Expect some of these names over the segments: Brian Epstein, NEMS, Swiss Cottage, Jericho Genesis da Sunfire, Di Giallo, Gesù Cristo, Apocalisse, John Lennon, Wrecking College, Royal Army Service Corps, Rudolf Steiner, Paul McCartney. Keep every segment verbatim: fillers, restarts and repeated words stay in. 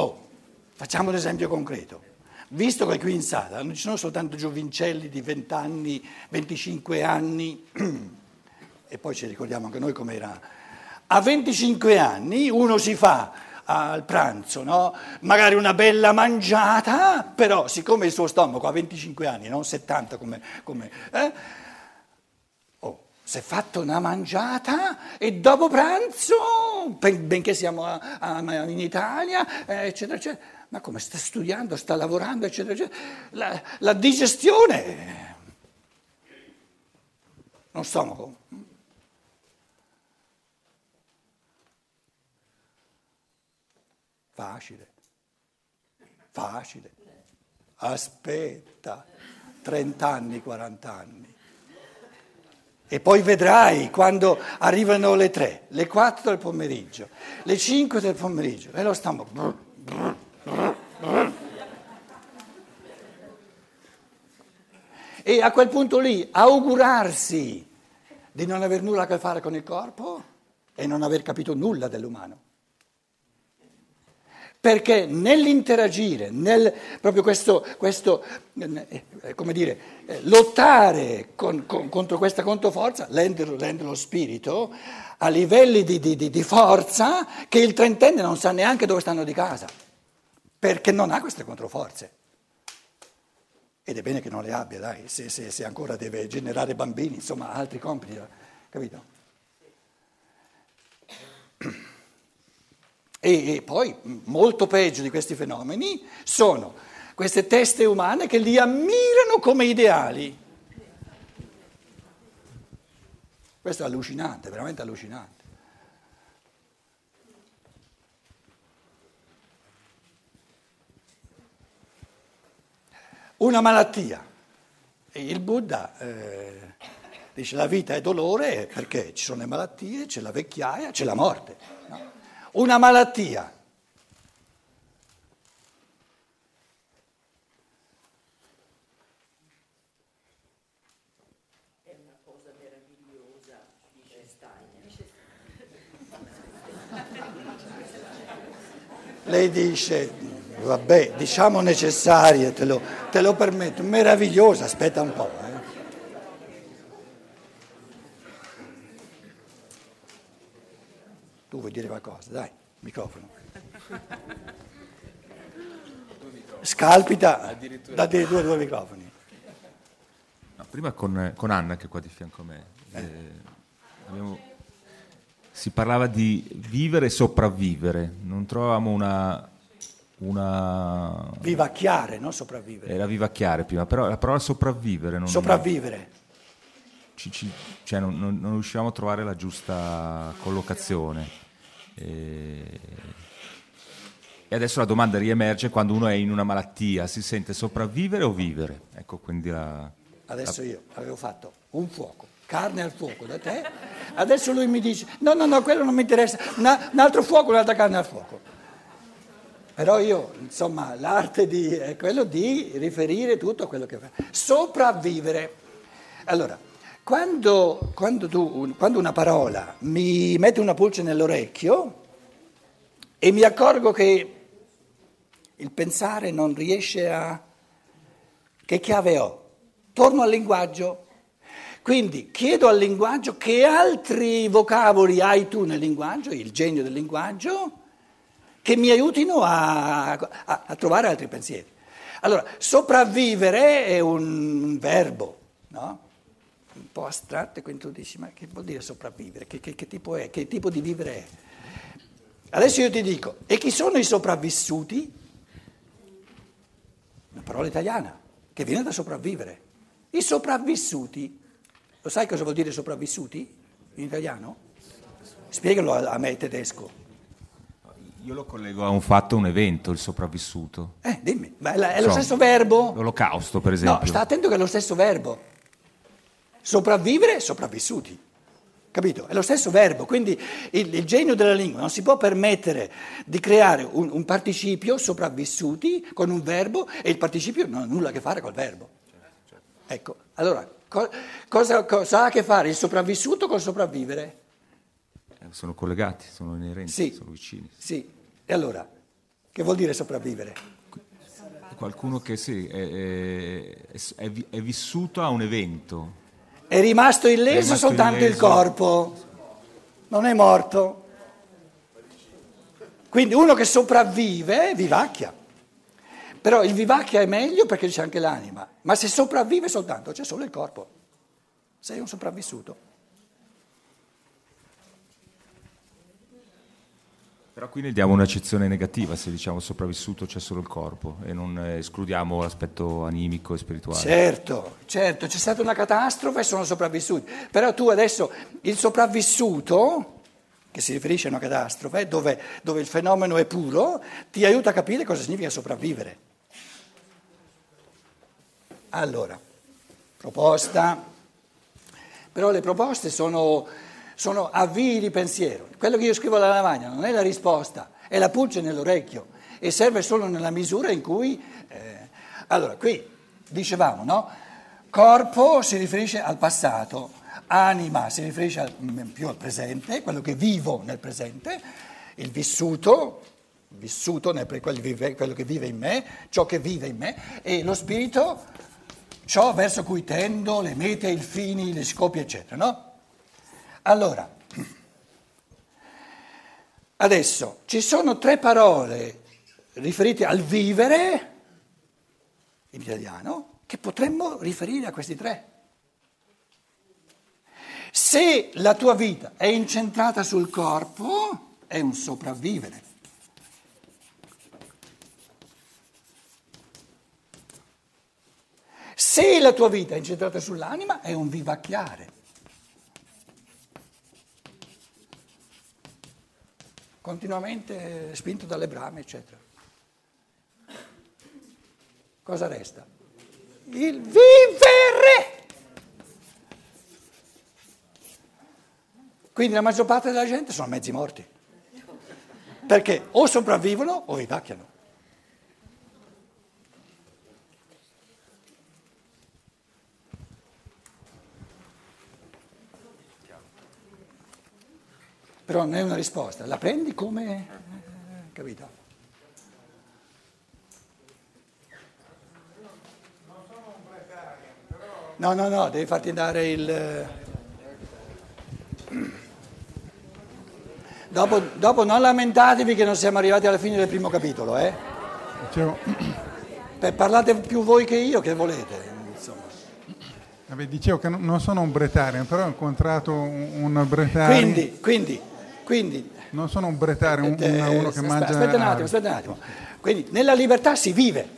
Oh, facciamo un esempio concreto. Visto che qui in sala non ci sono soltanto giovincelli di venti anni, venticinque anni, e poi ci ricordiamo anche noi com'era, a venticinque anni uno si fa al pranzo, no? Magari una bella mangiata, però siccome il suo stomaco ha venticinque anni, non settanta come... come eh? oh, si è fatto una mangiata e dopo pranzo, benché siamo a, a, in Italia, eccetera, eccetera, ma come sta studiando, sta lavorando, eccetera, eccetera. La, la digestione, non stomaco. Facile, facile. Aspetta, trent'anni, quarant'anni. E poi vedrai quando arrivano le tre, le quattro del pomeriggio, le cinque del pomeriggio, e lo stomaco... Brr, brr. E a quel punto lì augurarsi di non aver nulla a che fare con il corpo e non aver capito nulla dell'umano, perché nell'interagire, nel proprio questo, questo come dire, lottare con, con, contro questa controforza, lende lo spirito a livelli di, di, di forza che il trentenne non sa neanche dove stanno di casa, perché non ha queste controforze. Ed è bene che non le abbia, dai, se, se, se ancora deve generare bambini, insomma, altri compiti, capito? E, e poi, molto peggio di questi fenomeni, sono queste teste umane che li ammirano come ideali. Questo è allucinante, veramente allucinante. Una malattia. Il Buddha eh, dice la vita è dolore perché ci sono le malattie, c'è la vecchiaia, c'è la morte. No? Una malattia. È una cosa meravigliosa, dice Steiner. Lei dice... Vabbè, diciamo necessarie, te lo, te lo permetto, meravigliosa, aspetta un po'. Eh. Tu vuoi dire qualcosa? Dai, microfono. Scalpita, addirittura due microfoni. No, prima con, con Anna, che è qua di fianco a me, eh. Eh, abbiamo... si parlava di vivere e sopravvivere, non trovavamo una... Una... Vivacchiare, non sopravvivere. Era vivacchiare prima, però la parola sopravvivere. Non sopravvivere. Ci, ci, cioè non, non, non riuscivamo a trovare la giusta collocazione. E... e adesso la domanda riemerge quando uno è in una malattia: si sente sopravvivere o vivere? Ecco, quindi la... Adesso la... io avevo fatto un fuoco, carne al fuoco da te, adesso lui mi dice: no, no, no, quello non mi interessa, una, un altro fuoco, un'altra carne al fuoco. Però io, insomma, l'arte di, è quello di riferire tutto a quello che fa. Sopravvivere. Allora, quando, quando, tu, quando una parola mi mette una pulce nell'orecchio e mi accorgo che il pensare non riesce a... Che chiave ho? Torno al linguaggio. Quindi chiedo al linguaggio che altri vocaboli hai tu nel linguaggio, il genio del linguaggio, che mi aiutino a, a, a trovare altri pensieri. Allora, sopravvivere è un verbo, no? Un po' astratto, quindi tu dici, ma che vuol dire sopravvivere? Che, che, che tipo è? Che tipo di vivere è? Adesso io ti dico, e chi sono i sopravvissuti? Una parola italiana, che viene da sopravvivere. I sopravvissuti, lo sai cosa vuol dire sopravvissuti in italiano? Spiegalo a, a me tedesco. Io lo collego a un fatto, a un evento, il sopravvissuto. Eh, dimmi, ma è, la, è so, lo stesso verbo? L'olocausto, per esempio. No, sta attento che è lo stesso verbo. Sopravvivere, sopravvissuti. Capito? È lo stesso verbo, quindi il, il genio della lingua non si può permettere di creare un, un participio sopravvissuti con un verbo e il participio non ha nulla a che fare col verbo. Certo. Ecco, allora, co, cosa, cosa ha a che fare il sopravvissuto col sopravvivere? Sono collegati, sono inerenti, sì, sono vicini. Sì. E allora, Che vuol dire sopravvivere? Qualcuno che sì, è, è, è vissuto a un evento. È rimasto illeso, è rimasto soltanto illeso. Il corpo, non è morto. Quindi uno che sopravvive vivacchia. Però il vivacchia è meglio perché c'è anche l'anima, ma se sopravvive soltanto c'è solo il corpo. Sei un sopravvissuto. Però qui ne diamo un'accezione negativa, se diciamo sopravvissuto c'è solo il corpo e non escludiamo l'aspetto animico e spirituale. Certo, certo, c'è stata una catastrofe e sono sopravvissuti. Però tu adesso, il sopravvissuto, che si riferisce a una catastrofe, dove, dove il fenomeno è puro, ti aiuta a capire cosa significa sopravvivere. Allora, proposta. Però le proposte sono... sono avvii di pensiero. Quello che io scrivo alla lavagna non è la risposta, è la pulce nell'orecchio e serve solo nella misura in cui... Eh... Allora, qui dicevamo, no? Corpo si riferisce al passato, anima si riferisce al, più al presente, quello che vivo nel presente, il vissuto, vissuto nel, quello, vive, quello che vive in me, ciò che vive in me, e lo spirito, ciò verso cui tendo, le mete, i fini, gli scopi, eccetera, no? Allora, adesso ci sono tre parole riferite al vivere in italiano che potremmo riferire a questi tre. Se la tua vita è incentrata sul corpo, è un sopravvivere. Se la tua vita è incentrata sull'anima, è un vivacchiare. Continuamente spinto dalle brame, eccetera. Cosa resta? Il vivere! Quindi la maggior parte della gente sono mezzi morti, perché o sopravvivono o vivacchiano. Però non è una risposta, la prendi come, eh, capito? Non sono un precario, però... No, no, no, devi farti dare il... Dopo, dopo non lamentatevi che non siamo arrivati alla fine del primo capitolo, eh? Dicevo... Beh, parlate più voi che io, che volete. Vabbè, dicevo che non sono un bretario, però ho incontrato un bretario... Quindi, quindi... Quindi, non sono un bretario, un, uno, uno che aspetta, mangia... Aspetta un attimo, aspetta un attimo. Quindi nella libertà si vive,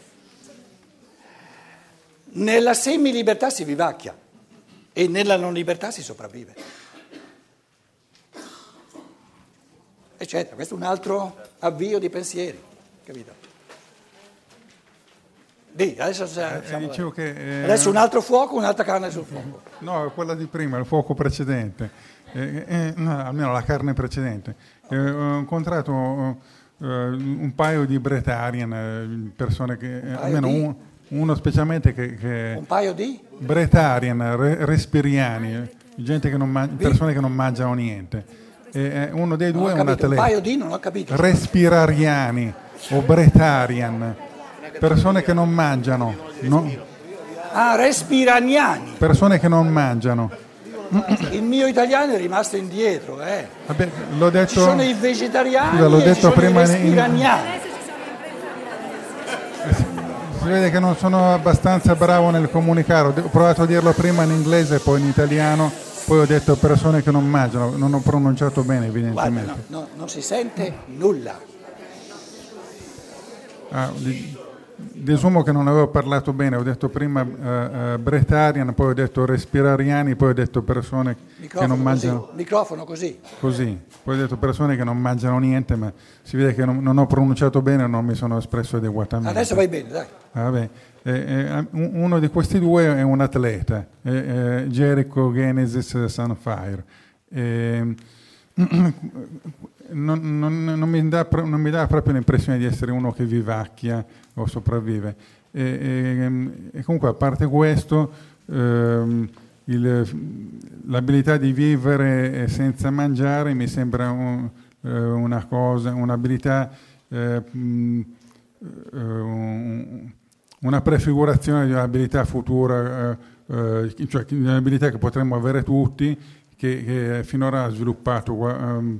nella semilibertà si vivacchia e nella non libertà si sopravvive. Eccetera, questo è un altro avvio di pensieri, capito? Dì, adesso, siamo, eh, che, eh, adesso un altro fuoco, un'altra carne sul fuoco. No, quella di prima, il fuoco precedente. Eh, eh, no, almeno la carne precedente. Eh, ho incontrato eh, un paio di Bretarian, persone che un eh, almeno un, uno specialmente che, che un paio di Bretarian, re, respiriani, gente che non man- persone che non mangiano niente. Eh, uno dei due è un atleta. Un paio di non ho capito. Respirariani o Bretarian, persone che non mangiano, no? Ah, respiraniani. Persone che non mangiano. Il mio italiano è rimasto indietro, eh. Vabbè, l'ho detto, ci sono i vegetariani, scusa, l'ho detto e ci sono prima i respiraniani. In... Si vede che non sono abbastanza bravo nel comunicare, ho provato a dirlo prima in inglese, poi in italiano, poi ho detto persone che non mangiano, non ho pronunciato bene evidentemente. Guarda, no, no, non si sente nulla. Ah, di... Desumo che non avevo parlato bene, ho detto prima uh, uh, Bretarian, poi ho detto respirariani, poi ho detto persone microfono che non mangiano... Così, microfono così. Così, poi ho detto persone che non mangiano niente, ma si vede che non, non ho pronunciato bene, non mi sono espresso adeguatamente. Adesso vai bene, dai. Ah, beh. Eh, eh, uno di questi due è un atleta, eh, eh, Jericho Genesis da Sunfire. Eh, Non, non, non, mi dà, non mi dà proprio l'impressione di essere uno che vivacchia o sopravvive e, e, e comunque a parte questo ehm, il, l'abilità di vivere senza mangiare mi sembra un, eh, una cosa, un'abilità eh, mh, eh, una prefigurazione di un'abilità futura, eh, eh, cioè di un'abilità che potremmo avere tutti, che, che finora ha sviluppato, eh,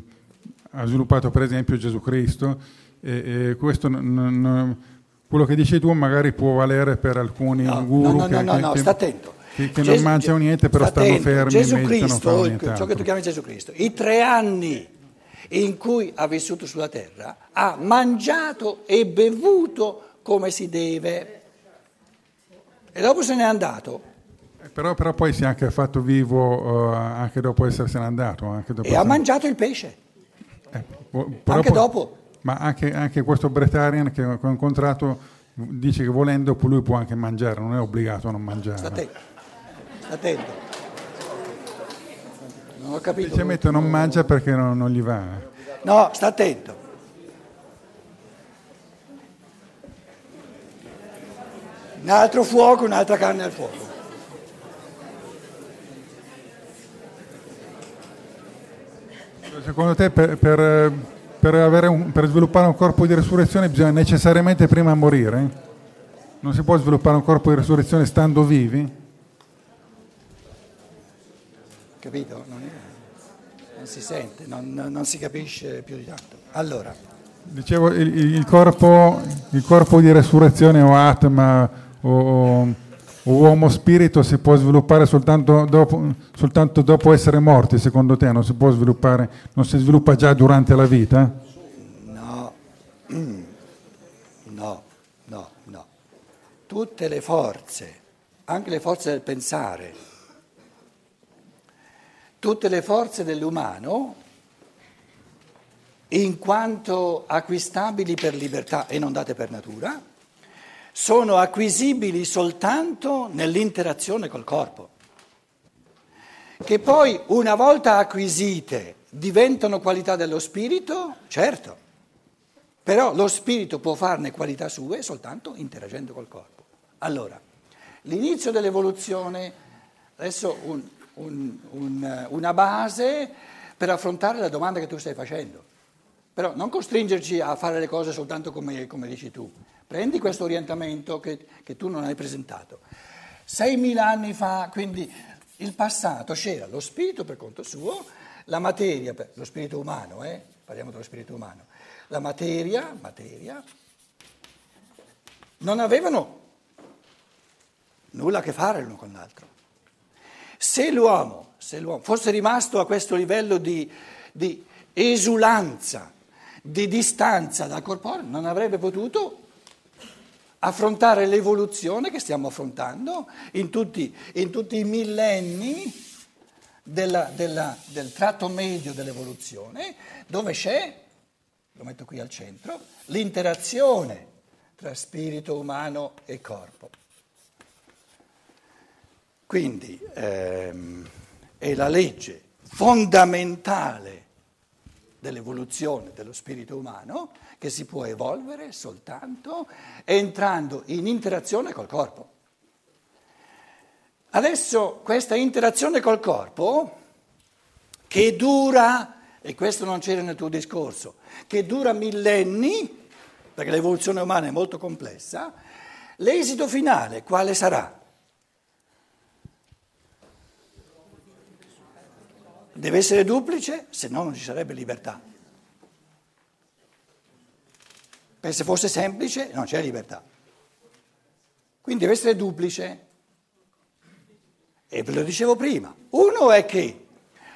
ha sviluppato per esempio Gesù Cristo, e, e questo non... non quello che dici tu magari può valere per alcuni no, guru no, no, che, no, no, che, no, che, che, che Gesù, non mangiano niente, però stanno attento. fermi Gesù e Cristo, il, ciò che tu chiami Gesù Cristo, i tre anni in cui ha vissuto sulla terra ha mangiato e bevuto come si deve e dopo se n'è andato. Però, però poi si è anche fatto vivo uh, anche dopo essersene andato. Anche dopo e essere... ha mangiato il pesce. Eh, anche poi... dopo. Ma anche, anche questo Bretarian che ho incontrato dice che volendo lui può anche mangiare, non è obbligato a non mangiare. Sta attento, sta attento. Non ho capito. Semplicemente non mangia perché non, non gli va. No, sta attento. Un altro fuoco, un'altra carne al fuoco. Secondo te per... per Per, avere un, per sviluppare un corpo di resurrezione bisogna necessariamente prima morire? Non si può sviluppare un corpo di resurrezione stando vivi? Capito? Non, non si sente, non, non si capisce più di tanto. Allora. Dicevo, il, il, corpo, il corpo di resurrezione o atma o, o uomo spirito si può sviluppare soltanto dopo, soltanto dopo essere morti, secondo te? Non si può sviluppare, non si sviluppa già durante la vita? No, no, no, no. Tutte le forze, anche le forze del pensare, tutte le forze dell'umano, in quanto acquistabili per libertà e non date per natura, sono acquisibili soltanto nell'interazione col corpo, che poi una volta acquisite diventano qualità dello spirito, certo, però lo spirito può farne qualità sue soltanto interagendo col corpo. Allora, l'inizio dell'evoluzione, adesso un, un, un, una base per affrontare la domanda che tu stai facendo, però non costringerci a fare le cose soltanto come, come dici tu. Prendi questo orientamento che, che tu non hai presentato. seimila anni fa, quindi il passato, c'era lo spirito per conto suo, la materia, per, lo spirito umano, eh? Parliamo dello spirito umano, la materia, materia, non avevano nulla a che fare l'uno con l'altro. Se l'uomo, se l'uomo fosse rimasto a questo livello di, di esulanza, di distanza dal corporeo, non avrebbe potuto affrontare l'evoluzione che stiamo affrontando in tutti, in tutti i millenni della, della, del tratto medio dell'evoluzione, dove c'è, lo metto qui al centro, l'interazione tra spirito umano e corpo. Quindi ehm, è la legge fondamentale dell'evoluzione dello spirito umano, che si può evolvere soltanto entrando in interazione col corpo. Adesso questa interazione col corpo, che dura, e questo non c'era nel tuo discorso, che dura millenni, perché l'evoluzione umana è molto complessa, l'esito finale quale sarà? Deve essere duplice, se no non ci sarebbe libertà. Perché se fosse semplice non c'è libertà. Quindi deve essere duplice. E ve lo dicevo prima. Uno è che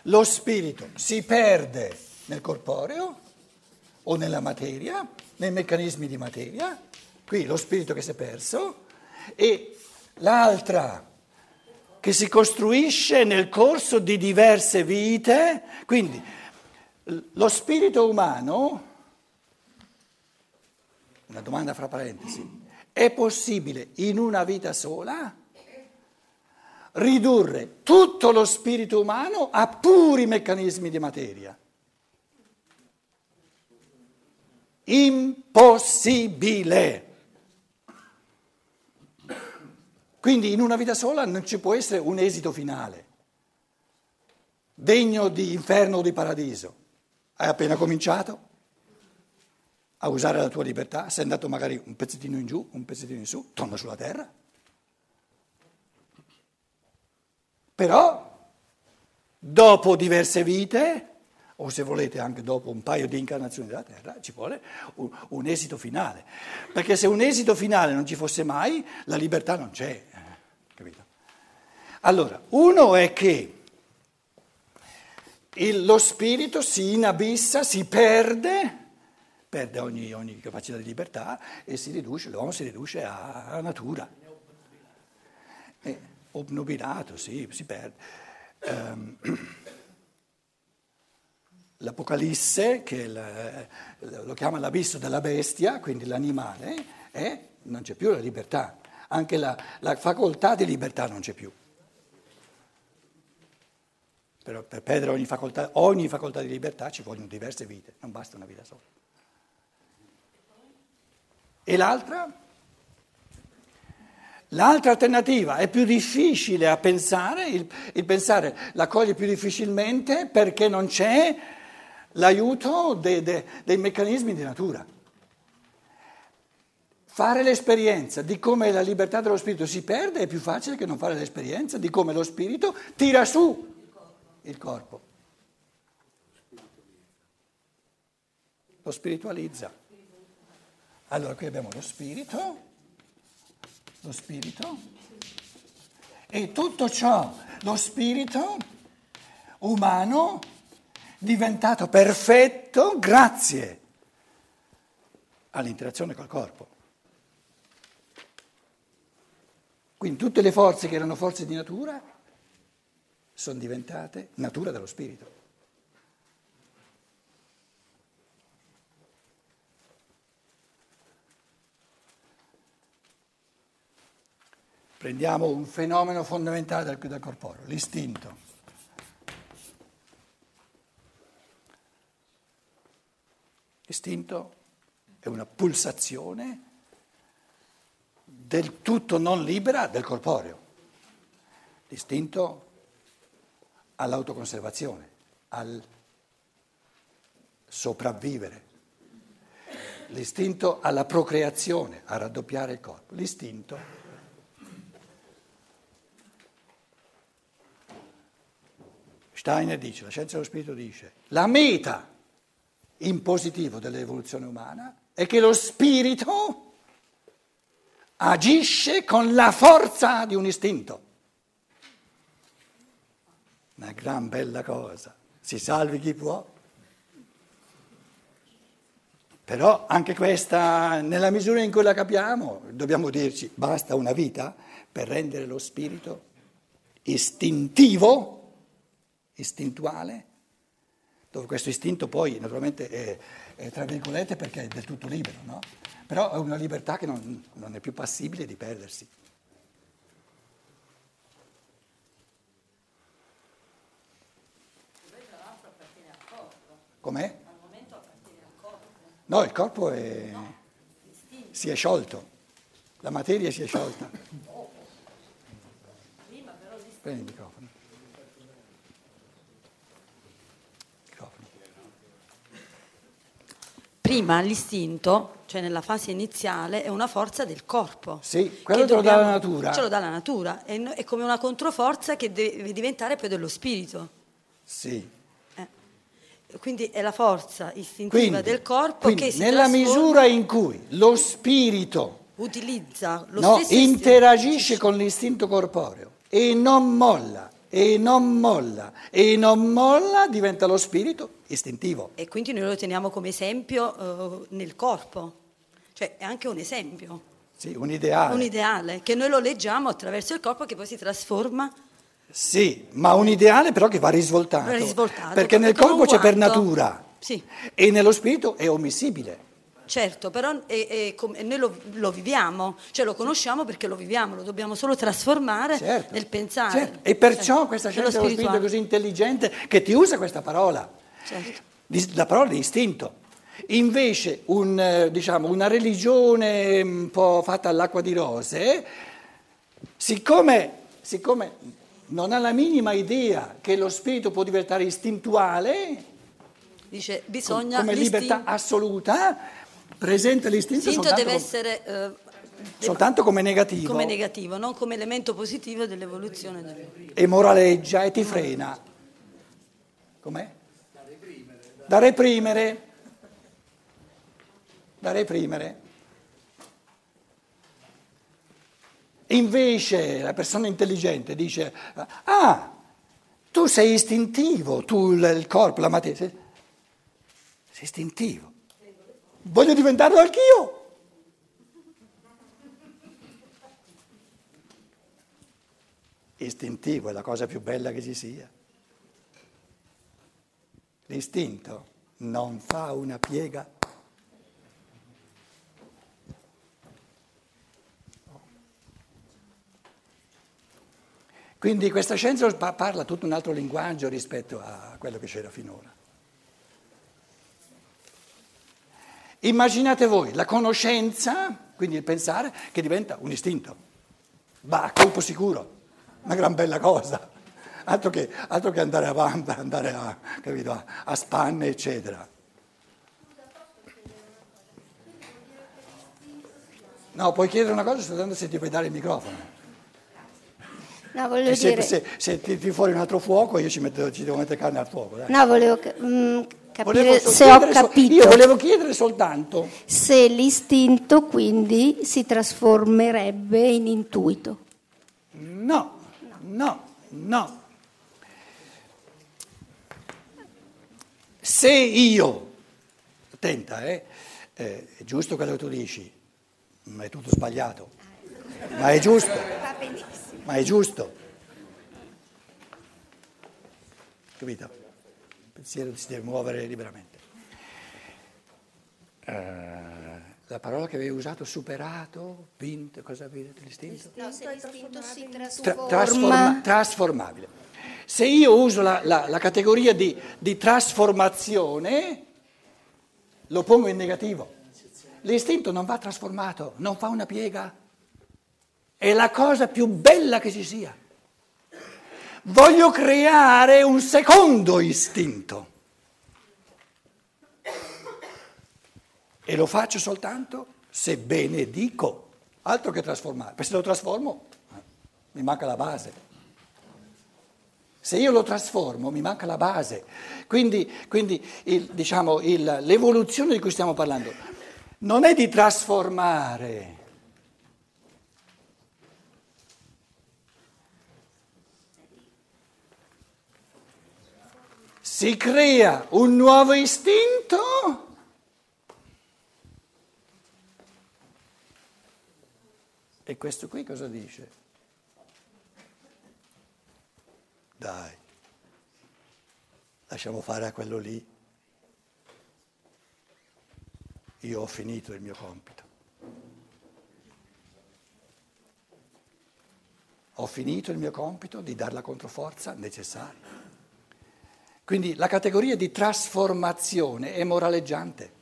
lo spirito si perde nel corporeo o nella materia, nei meccanismi di materia. Qui lo spirito che si è perso. E l'altra che si costruisce nel corso di diverse vite. Quindi lo spirito umano... Una domanda fra parentesi. È possibile in una vita sola ridurre tutto lo spirito umano a puri meccanismi di materia? Impossibile. Quindi in una vita sola non ci può essere un esito finale, degno di inferno o di paradiso. Hai appena cominciato? a usare la tua libertà, sei andato magari un pezzettino in giù, un pezzettino in su, torna sulla terra. Però, dopo diverse vite, o se volete anche dopo un paio di incarnazioni della terra, ci vuole un, un esito finale. Perché se un esito finale non ci fosse mai, la libertà non c'è. Capito? Allora, uno è che il, lo spirito si inabissa, si perde, perde ogni, ogni capacità di libertà e si riduce, l'uomo si riduce a, a natura. È obnubilato, sì, si perde. Um, L'Apocalisse, che la, lo chiama l'abisso della bestia, quindi l'animale, eh, non c'è più la libertà, anche la, la facoltà di libertà non c'è più. Però per perdere ogni facoltà, ogni facoltà di libertà ci vogliono diverse vite, non basta una vita sola. E l'altra? L'altra alternativa è più difficile a pensare, il, il pensare la coglie più difficilmente perché non c'è l'aiuto de, de, dei meccanismi di natura. Fare l'esperienza di come la libertà dello spirito si perde è più facile che non fare l'esperienza di come lo spirito tira su il corpo. Lo spiritualizza. Allora qui abbiamo lo spirito, lo spirito e tutto ciò, lo spirito umano diventato perfetto grazie all'interazione col corpo. Quindi tutte le forze che erano forze di natura sono diventate natura dello spirito. Prendiamo un fenomeno fondamentale dal, dal corporeo, l'istinto. L'istinto è una pulsazione del tutto non libera del corporeo. L'istinto all'autoconservazione, al sopravvivere. L'istinto alla procreazione, a raddoppiare il corpo. L'istinto Steiner dice, la scienza dello spirito dice, la meta in positivo dell'evoluzione umana è che lo spirito agisce con la forza di un istinto. Una gran bella cosa, si salvi chi può. Però anche questa, nella misura in cui la capiamo, dobbiamo dirci basta una vita per rendere lo spirito istintivo, istintuale, dove questo istinto poi naturalmente è, è tra virgolette perché è del tutto libero, no? Però è una libertà che non, non è più passibile di perdersi. Poi tra l'altro appartiene al corpo. Com'è? Al momento appartiene al corpo. No, il corpo è, no, si è sciolto, la materia si è sciolta. Oh. Prima però l'istinto. Prendi il microfono. Prima l'istinto, cioè nella fase iniziale, è una forza del corpo. Sì, quello te lo dà la natura. Ce lo dà la natura, è, è come una controforza che deve diventare poi dello spirito. Sì. Eh. Quindi è la forza istintiva quindi, del corpo quindi, che si nella misura in cui lo spirito utilizza lo no, stesso interagisce con l'istinto corporeo e non molla. E non molla, e non molla diventa lo spirito istintivo. E quindi noi lo teniamo come esempio eh, nel corpo, cioè è anche un esempio. Sì, un ideale. Un ideale, che noi lo leggiamo attraverso il corpo che poi si trasforma. Sì, ma un ideale però che va risvoltato, va risvoltato perché nel corpo c'è per natura sì. E nello spirito è omissibile. Certo, però è, è, è, noi lo, lo viviamo, cioè lo conosciamo perché lo viviamo, lo dobbiamo solo trasformare certo, nel pensare. Certo. E perciò certo. Questa scienza dello spirito è così intelligente che ti usa questa parola, certo. La parola di istinto. Invece un, diciamo, una religione un po' fatta all'acqua di rose, siccome, siccome non ha la minima idea che lo spirito può diventare istintuale, dice, bisogna come libertà assoluta, presenta l'istinto, l'istinto deve come, essere uh, soltanto come negativo, come negativo, non come elemento positivo dell'evoluzione dell'uomo. E moraleggia e ti frena. Com'è? Da reprimere. Da reprimere. Da reprimere. Invece la persona intelligente dice: ah, tu sei istintivo, tu il corpo, la materia, sei, sei istintivo. Voglio diventarlo anch'io. Istintivo è la cosa più bella che ci sia. L'istinto non fa una piega. Quindi questa scienza parla tutto un altro linguaggio rispetto a quello che c'era finora. Immaginate voi la conoscenza, quindi il pensare, che diventa un istinto. Va a colpo sicuro, una gran bella cosa. Altro che, altro che andare avanti, andare a, capito, a, a spanne, eccetera. No, puoi chiedere una cosa soltanto se ti puoi dare il microfono. No, voglio e se, dire... se, se ti, ti fuori un altro fuoco, io ci, metto, ci devo mettere carne al fuoco. Dai. No, volevo mh, capire volevo so, se ho capito. So, io volevo chiedere soltanto se l'istinto quindi si trasformerebbe in intuito. No, no, no. Se io, attenta, eh, eh, è giusto quello che tu dici, ma è tutto sbagliato, ma è giusto. Va benissimo. Ma è giusto, capito? Il pensiero si deve muovere liberamente. Uh, la parola che avevi usato, superato, vinto, cosa avevi detto? L'istinto? No, se l'istinto si trasforma. Tra, trasforma trasformabile. Se io uso la, la, la categoria di, di trasformazione, lo pongo in negativo. L'istinto non va trasformato, non fa una piega. È la cosa più bella che ci sia. Voglio creare un secondo istinto. E lo faccio soltanto se benedico, altro che trasformare. Perché se lo trasformo, mi manca la base. Se io lo trasformo, mi manca la base. Quindi, quindi il, diciamo, il, l'evoluzione di cui stiamo parlando non è di trasformare. Si crea un nuovo istinto e questo qui cosa dice? Dai, lasciamo fare a quello lì. Io ho finito il mio compito. Ho finito il mio compito di dare la controforza necessaria. Quindi la categoria di trasformazione è moraleggiante.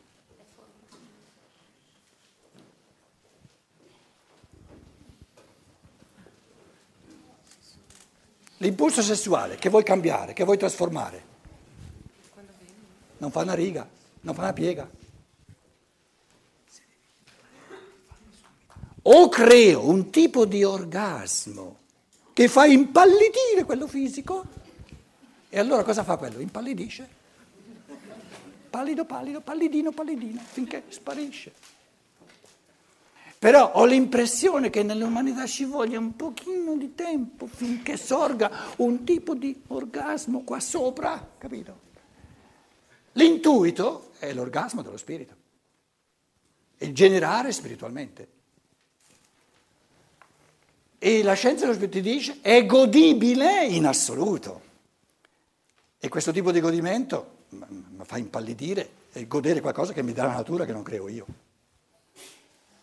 L'impulso sessuale che vuoi cambiare, che vuoi trasformare, non fa una riga, non fa una piega. O creo un tipo di orgasmo che fa impallidire quello fisico. E allora cosa fa quello? Impallidisce. Pallido, pallido, pallidino, pallidino, finché sparisce. Però ho l'impressione che nell'umanità ci voglia un pochino di tempo finché sorga un tipo di orgasmo qua sopra, capito? L'intuito è l'orgasmo dello spirito. Il generare spiritualmente. E la scienza dello spirito ti dice è godibile in assoluto. E questo tipo di godimento mi fa impallidire e godere qualcosa che mi dà la natura che non creo io.